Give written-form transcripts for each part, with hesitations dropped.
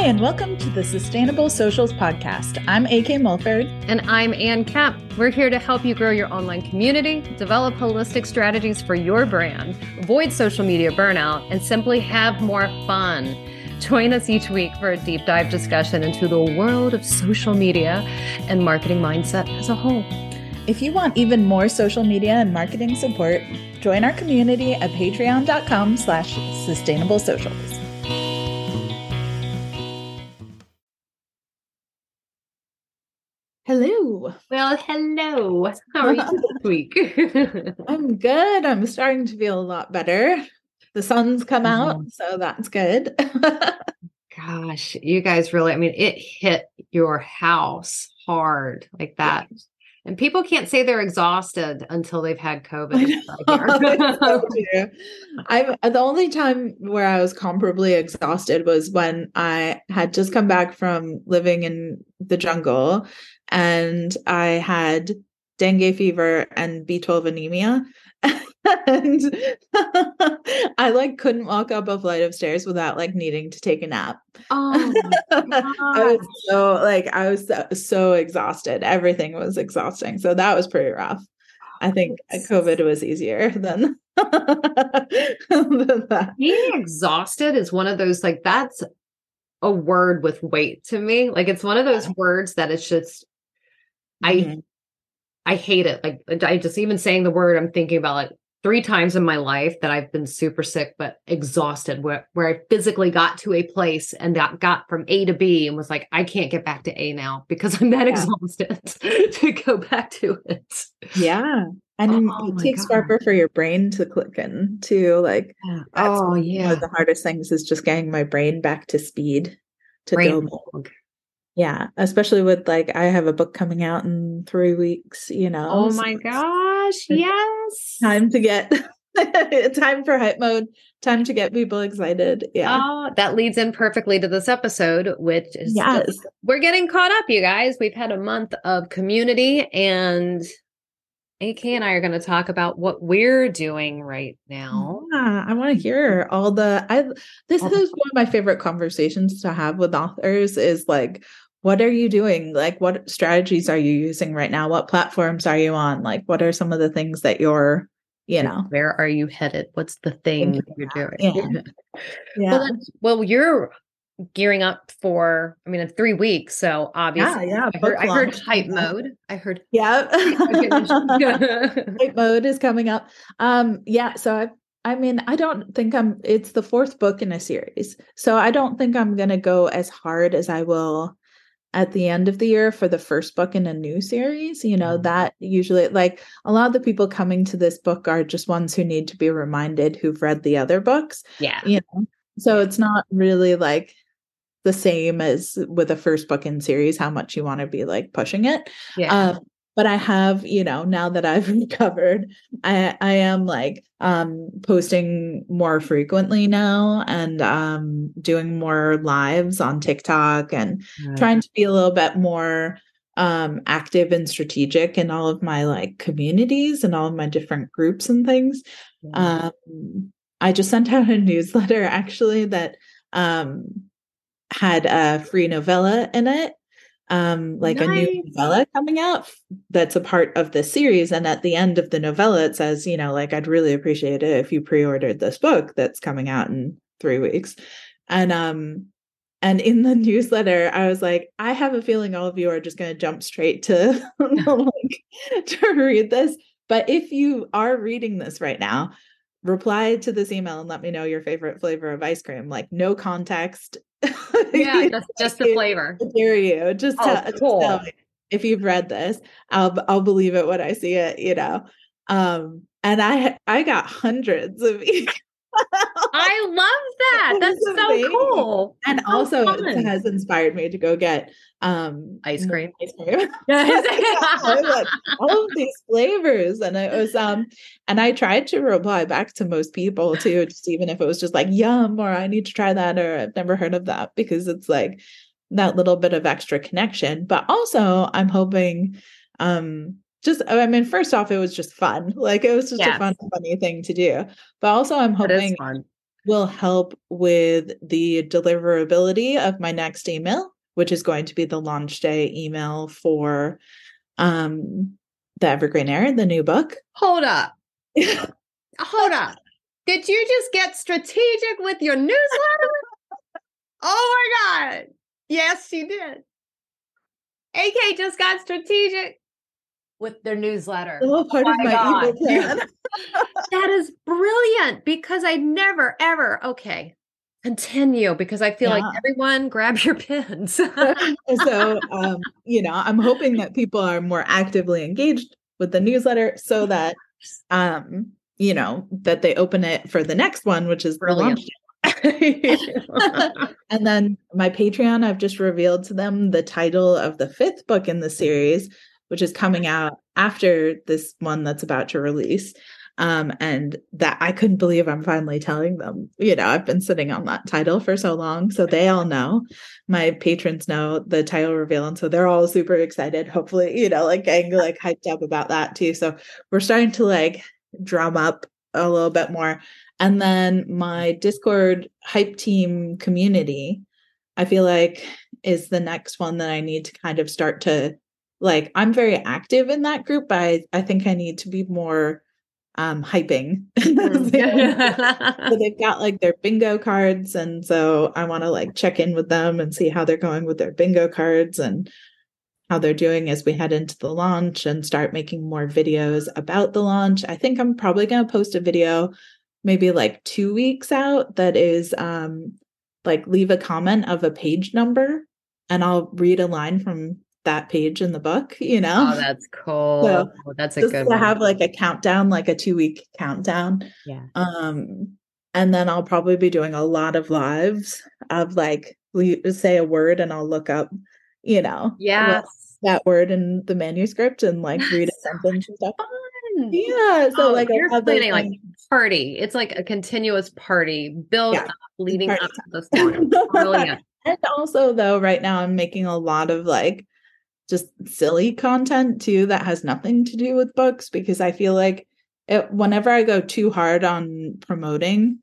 Hi, and welcome to the Sustainable Socials Podcast. I'm AK Mulford. And I'm Anne Kapp. We're here to help you grow your online community, develop holistic strategies for your brand, avoid social media burnout, and simply have more fun. Join us each week for a deep dive discussion into the world of social media and marketing mindset as a whole. If you want even more social media and marketing support, join our community at patreon.com/sustainablesocials. Hello. Well, hello. How are you this week? I'm good. I'm starting to feel a lot better. The sun's come out, so that's good. Gosh, you guys really, I mean, it hit your house hard like that. Yeah. And people can't say they're exhausted until they've had COVID. The only time where I was comparably exhausted was when I had just come back from living in the jungle and I had dengue fever and B12 anemia. And I couldn't walk up a flight of stairs without needing to take a nap. Oh, I was so exhausted. Everything was exhausting. So that was pretty rough. I think COVID was easier than that. Being exhausted is one of those, that's a word with weight to me. It's one of those words that it's just, I hate it. I just, even saying the word, I'm thinking about 3 times in my life that I've been super sick, but exhausted, where I physically got to a place and that got from A to B and was like, I can't get back to A now because I'm that exhausted to go back to it. Yeah. And it takes forever for your brain to click in to one of the hardest things is just getting my brain back to speed to go. Yeah, especially with I have a book coming out in 3 weeks, Oh my gosh, yes. Time for hype mode, time to get people excited. Yeah. Oh, that leads in perfectly to this episode, which is we're getting caught up, you guys. We've had a month of community and AK and I are going to talk about what we're doing right now. Yeah, I want to hear this is one of my favorite conversations to have with authors is what are you doing? What strategies are you using right now? What platforms are you on? What are some of the things that you're, where are you headed? What's the thing you're doing? Yeah. Yeah. Well, you're gearing up for, in 3 weeks. So obviously I heard hype mode. Hype mode is coming up. So I don't think it's the 4th book in a series. So I don't think I'm going to go as hard as I will at the end of the year for the first book in a new series, that usually a lot of the people coming to this book are just ones who need to be reminded who've read the other books. Yeah. So it's not really the same as with a first book in series, how much you want to be pushing it. Yeah. But I have, now that I've recovered, I am posting more frequently now and doing more lives on TikTok and trying to be a little bit more active and strategic in all of my communities and all of my different groups and things. Yeah. I just sent out a newsletter actually that had a free novella in it. A new novella coming out that's a part of this series. And at the end of the novella, it says, I'd really appreciate it if you pre-ordered this book that's coming out in 3 weeks. And in the newsletter, I was I have a feeling all of you are just going to jump straight to, to read this. But if you are reading this right now, reply to this email and let me know your favorite flavor of ice cream. No context. Yeah, just the flavor. I dare you. Just tell me if you've read this, I'll believe it when I see it, And I got hundreds of emails. I love that. That's so cool. And also it has inspired me to go get ice cream. Ice cream. All of these flavors. And it was and I tried to reply back to most people too, just even if it was just yum or I need to try that or I've never heard of that because it's that little bit of extra connection. But also I'm hoping first off, it was just fun. It was just a funny thing to do. But also I'm hoping will help with the deliverability of my next email, which is going to be the launch day email for The Evergreen Air, the new book. Hold up. Did you just get strategic with your newsletter? Oh my God. Yes, she did. AK just got strategic with their newsletter. Oh, part of my evil plan. That is brilliant, because I never, ever, okay, continue, because I feel like everyone grab your pins. So, I'm hoping that people are more actively engaged with the newsletter so that, that they open it for the next one, which is brilliant. And then my Patreon, I've just revealed to them the title of the 5th book in the series, which is coming out after this one that's about to release. And that I couldn't believe I'm finally telling them, I've been sitting on that title for so long. So they all know, my patrons know the title reveal. And so they're all super excited, hopefully, getting hyped up about that too. So we're starting to drum up a little bit more. And then my Discord hype team community, I feel like is the next one that I need to kind of start to I'm very active in that group, but I think I need to be more hyping. So they've got their bingo cards. And so I want to check in with them and see how they're going with their bingo cards and how they're doing as we head into the launch and start making more videos about the launch. I think I'm probably going to post a video maybe 2 weeks out that is leave a comment of a page number, and I'll read a line from that page in the book, Oh, that's cool. So that's a good one. Have a countdown, a 2-week countdown. Yeah. And then I'll probably be doing a lot of lives of say a word, and I'll look up, that word in the manuscript and read it something and stuff. Fun. Yeah. So you're planning party. It's a continuous party build up leading party up to the story. And also though, right now I'm making a lot of just silly content too that has nothing to do with books, because I feel whenever I go too hard on promoting,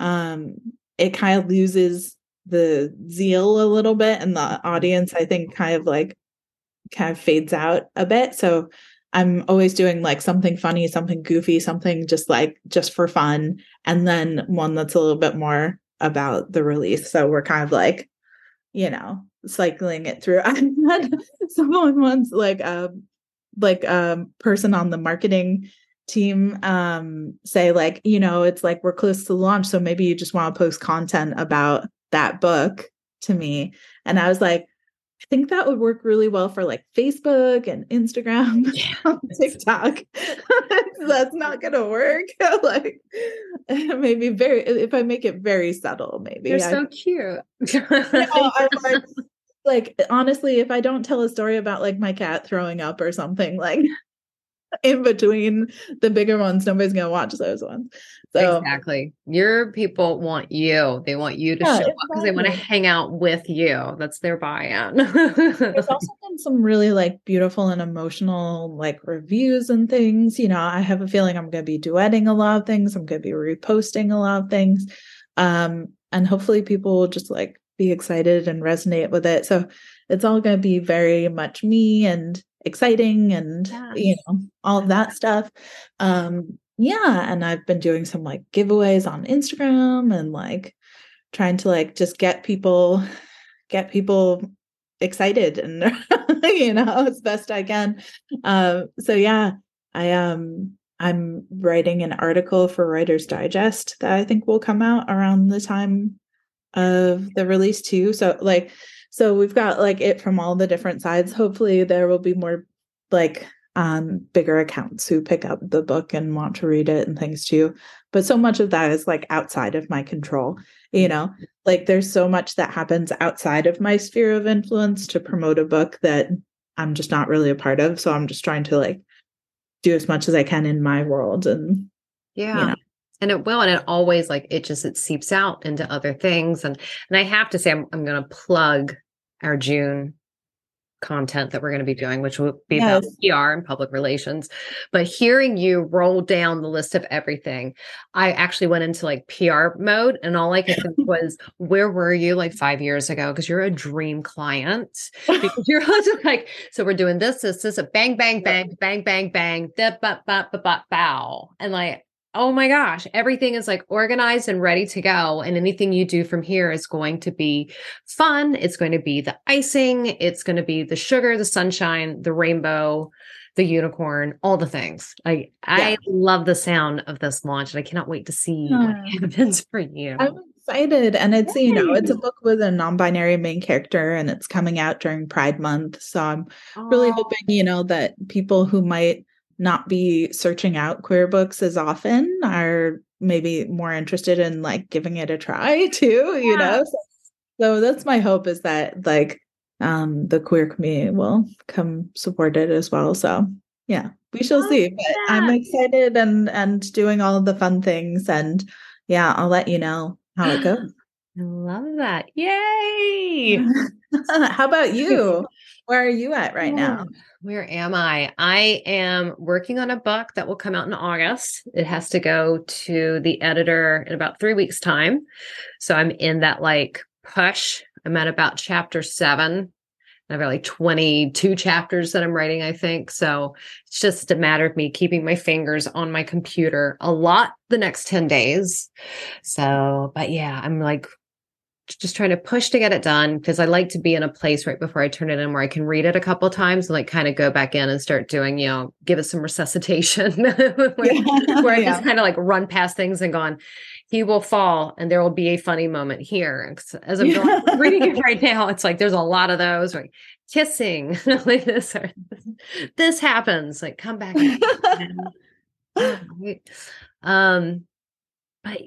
it kind of loses the zeal a little bit, and the audience I think kind of fades out a bit. So I'm always doing something funny, something goofy, something just for fun, and then one that's a little bit more about the release. So we're kind of cycling it through. I had someone once person on the marketing team say it's we're close to launch, so maybe you just want to post content about that book to me. And I was I think that would work really well for Facebook and Instagram, and TikTok. That's not going to work. Maybe if I make it very subtle, maybe. You're so cute. Honestly, if I don't tell a story about my cat throwing up or something in between the bigger ones, nobody's going to watch those ones. So exactly. Your people want you. They want you to show up because they want to hang out with you. That's their buy-in. There's also been some really beautiful and emotional reviews and things. I have a feeling I'm going to be duetting a lot of things. I'm going to be reposting a lot of things. And hopefully people will just be excited and resonate with it. So it's all going to be very much me and exciting and all of that stuff. And I've been doing some giveaways on Instagram and trying to just get people excited and as best I can. I'm writing an article for Writer's Digest that I think will come out around the time of the release too. So we've got it from all the different sides. Hopefully there will be more bigger accounts who pick up the book and want to read it and things too. But so much of that is outside of my control, there's so much that happens outside of my sphere of influence to promote a book that I'm just not really a part of. So I'm just trying to do as much as I can in my world. And and it will. And it always it seeps out into other things. And I have to say, I'm going to plug our June content that we're going to be doing, which will be about PR and public relations. But hearing you roll down the list of everything, I actually went into like PR mode, and all I could think was, where were you like 5 years ago? Because you're a dream client. Because you're like, so we're doing this, a bang, bang, bang, bang, bang, bang, da, ba, ba, ba, ba, bow. And like, oh my gosh, everything is like organized and ready to go. And anything you do from here is going to be fun. It's going to be the icing. It's going to be the sugar, the sunshine, the rainbow, the unicorn, all the things. I love the sound of this launch, and I cannot wait to see what happens for you. I'm excited. And it's, you know, it's a book with a non-binary main character, and it's coming out during Pride Month. So I'm really hoping, you know, that people who might not be searching out queer books as often are maybe more interested in like giving it a try too, you know? So that's my hope, is that like the queer community will come support it as well. So yeah, we shall see. But I'm excited and doing all of the fun things, and yeah, I'll let you know how it goes. I love that. Yay. How about you? Where are you at right now? Where am I? I am working on a book that will come out in August. It has to go to the editor in about 3 weeks' time. So I'm in that like push. I'm at about chapter 7. I've got like 22 chapters that I'm writing, I think. So it's just a matter of me keeping my fingers on my computer a lot the next 10 days. So, but yeah, I'm like just trying to push to get it done, because I like to be in a place right before I turn it in where I can read it a couple of times and like kind of go back in and start doing, you know, give it some resuscitation where I just kind of like run past things and gone, he will fall and there will be a funny moment here. As I'm going, reading it right now, it's like, there's a lot of those like kissing, like this, or, this happens, like come back. But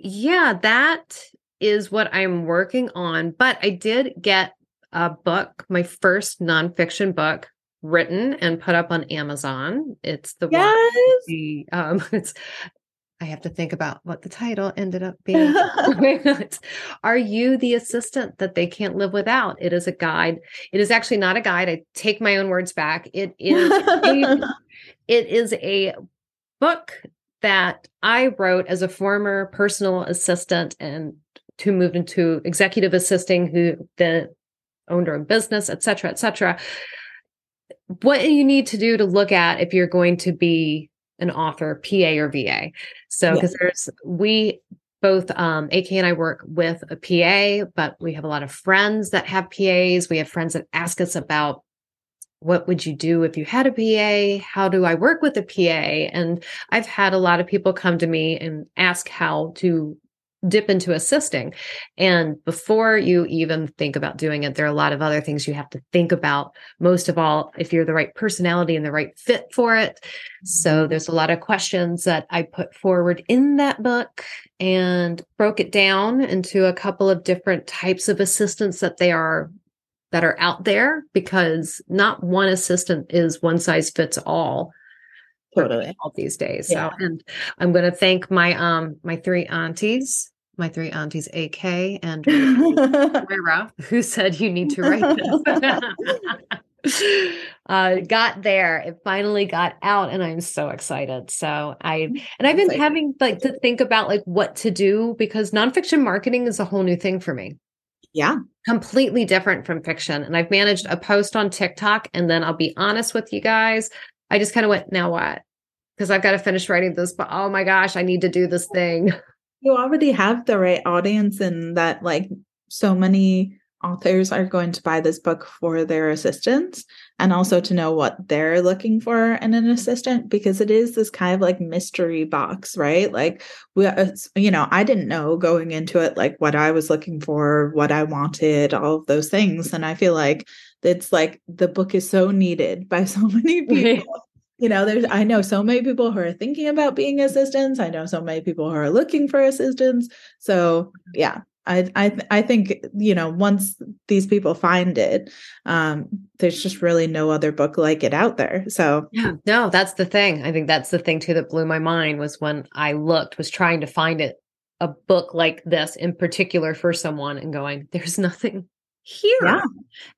yeah, that is what I'm working on. But I did get a book, my first nonfiction book, written and put up on Amazon. It's the one, the, I have to think about what the title ended up being. Are You the Assistant That They Can't Live Without? It is a guide. It is actually not a guide. I take my own words back. It is a book that I wrote as a former personal assistant and who moved into executive assisting, who then owned her own business, et cetera, et cetera. What you need to do to look at if you're going to be an author, PA or VA. So, because we both, AK and I work with a PA, but we have a lot of friends that have PAs. We have friends that ask us about, what would you do if you had a PA? How do I work with a PA? And I've had a lot of people come to me and ask how to dip into assisting. And before you even think about doing it, there are a lot of other things you have to think about. Most of all, if you're the right personality and the right fit for it. So there's a lot of questions that I put forward in that book and broke it down into a couple of different types of assistants that are out there, because not one assistant is one size fits all. Totally. All these days. Yeah. So, and I'm going to thank my, my three aunties, AK and Moira, who said, you need to write this. Got there. It finally got out, and I'm so excited. So I've been having like to think about like what to do, because nonfiction marketing is a whole new thing for me. Yeah. Completely different from fiction. And I've managed a post on TikTok, and then I'll be honest with you guys, I just kind of went, now what? Because I've got to finish writing this, but oh my gosh, I need to do this thing. You already have the right audience, and that like so many authors are going to buy this book for their assistants, and also to know what they're looking for in an assistant, because it is this kind of like mystery box, right? Like, I didn't know going into it, like what I was looking for, what I wanted, all of those things. And I feel like it's like the book is so needed by so many people. You know, I know so many people who are thinking about being assistants. I know so many people who are looking for assistants. So yeah, I think, you know, once these people find it, there's just really no other book like it out there. So yeah, no, that's the thing. I think that's the thing too, that blew my mind, was when I was trying to find a book like this in particular for someone, and going, there's nothing. here? Yeah.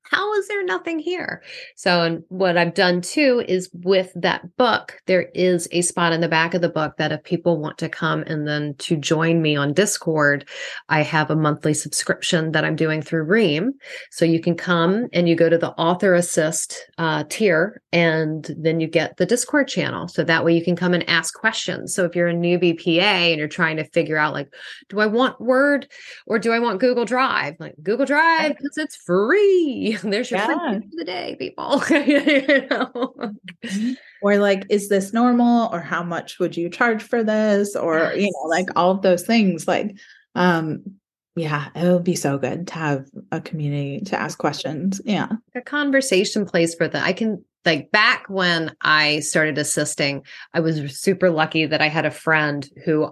How is there nothing here? So, and what I've done too is with that book, there is a spot in the back of the book that if people want to come and then to join me on Discord, I have a monthly subscription that I'm doing through Ream. So you can come and you go to the author assist tier, and then you get the Discord channel. So that way you can come and ask questions. So if you're a newbie PA and you're trying to figure out like, do I want Word or do I want Google Drive? Like Google Drive, because it's free. There's your free tip of the day, people. You know? Or like, is this normal? Or how much would you charge for this? Or, you know, like all of those things. Like, yeah, it would be so good to have a community to ask questions. Yeah. A conversation place for that. I can, like back when I started assisting, I was super lucky that I had a friend who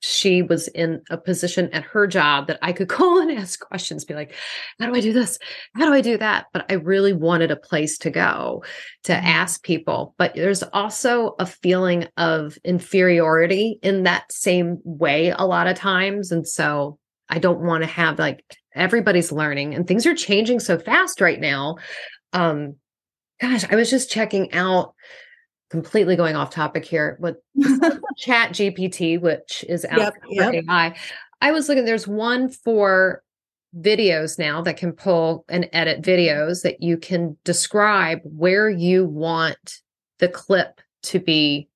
she was in a position at her job that I could call and ask questions, be like, how do I do this? How do I do that? But I really wanted a place to go to ask people. But there's also a feeling of inferiority in that same way a lot of times. And so I don't want to have like everybody's learning and things are changing so fast right now. Gosh, I was just checking out, completely going off topic here, with Chat GPT, which is out for AI. I was looking, there's one for videos now that can pull and edit videos that you can describe where you want the clip to be,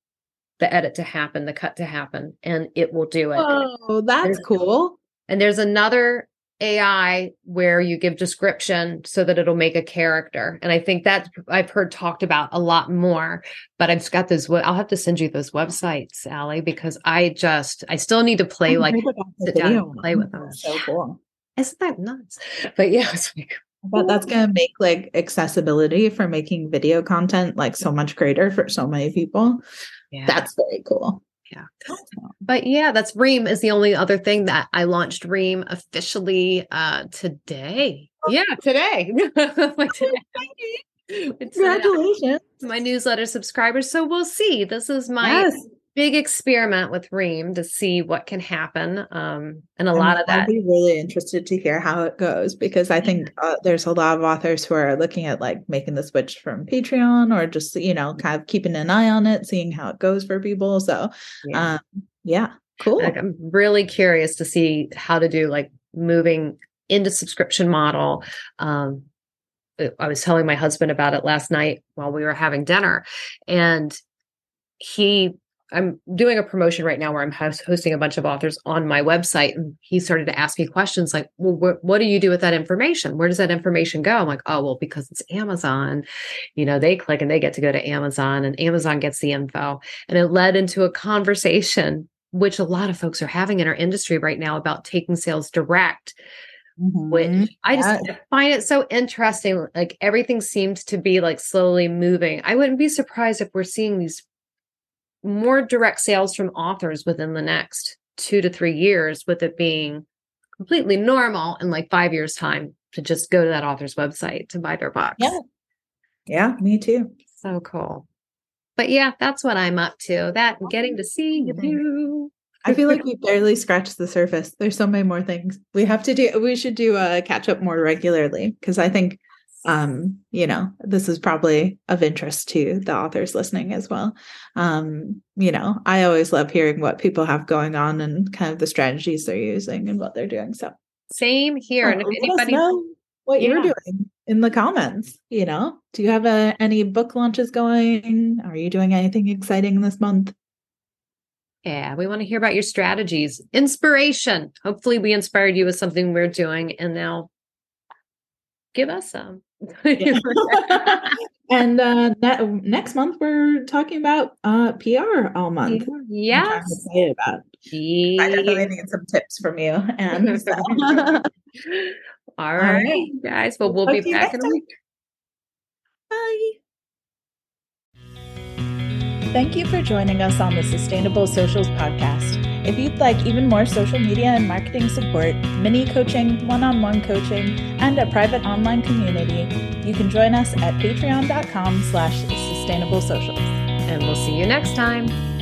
the edit to happen, the cut to happen, and it will do it. Oh, that's cool. And there's another AI where you give description so that it'll make a character. And I think that I've heard talked about a lot more, but I've got those, I'll have to send you those websites, Allie, because I still need to play, sit down and play with them. That's so cool. Isn't that nuts? But yeah, it's like, but that's going to make like accessibility for making video content like so much greater for so many people. Yeah. That's very cool. Yeah. But yeah, that's Ream is the only other thing that I launched Ream officially today. Yeah, today. Congratulations. My newsletter subscribers. So we'll see. This is my big experiment with Ream to see what can happen. And a lot of that. I'd be really interested to hear how it goes, because I think there's a lot of authors who are looking at like making the switch from Patreon or just, you know, kind of keeping an eye on it, seeing how it goes for people. So cool. Like, I'm really curious to see how to do like moving into subscription model. I was telling my husband about it last night while we were having dinner, and I'm doing a promotion right now where I'm hosting a bunch of authors on my website. And he started to ask me questions like, well, what do you do with that information? Where does that information go? I'm like, oh, well, because it's Amazon, you know, they click and they get to go to Amazon, and Amazon gets the info. And it led into a conversation, which a lot of folks are having in our industry right now, about taking sales direct, which I just find it so interesting. Like everything seems to be like slowly moving. I wouldn't be surprised if we're seeing these more direct sales from authors within the next 2 to 3 years, with it being completely normal in like 5 years' time to just go to that author's website to buy their box. Yeah. Yeah, me too. So cool. But yeah, that's what I'm up to. That and getting to see you. I feel like we barely scratched the surface. There's so many more things we have to do. We should do a catch up more regularly, because I think you know, this is probably of interest to the authors listening as well. You know, I always love hearing what people have going on and kind of the strategies they're using and what they're doing. So same here. And if anybody know what you're doing in the comments, you know, do you have any book launches going? Are you doing anything exciting this month? Yeah, we want to hear about your strategies, inspiration. Hopefully we inspired you with something we're doing, and now give us some. And next month we're talking about PR all month. Yes. I'm excited about. I definitely need some tips from you. And so. All right, guys. Well, we'll be back in a week. Bye. Thank you for joining us on the Sustainable Socials Podcast. If you'd like even more social media and marketing support, mini coaching, one-on-one coaching, and a private online community, you can join us at patreon.com/sustainablesocials. And we'll see you next time.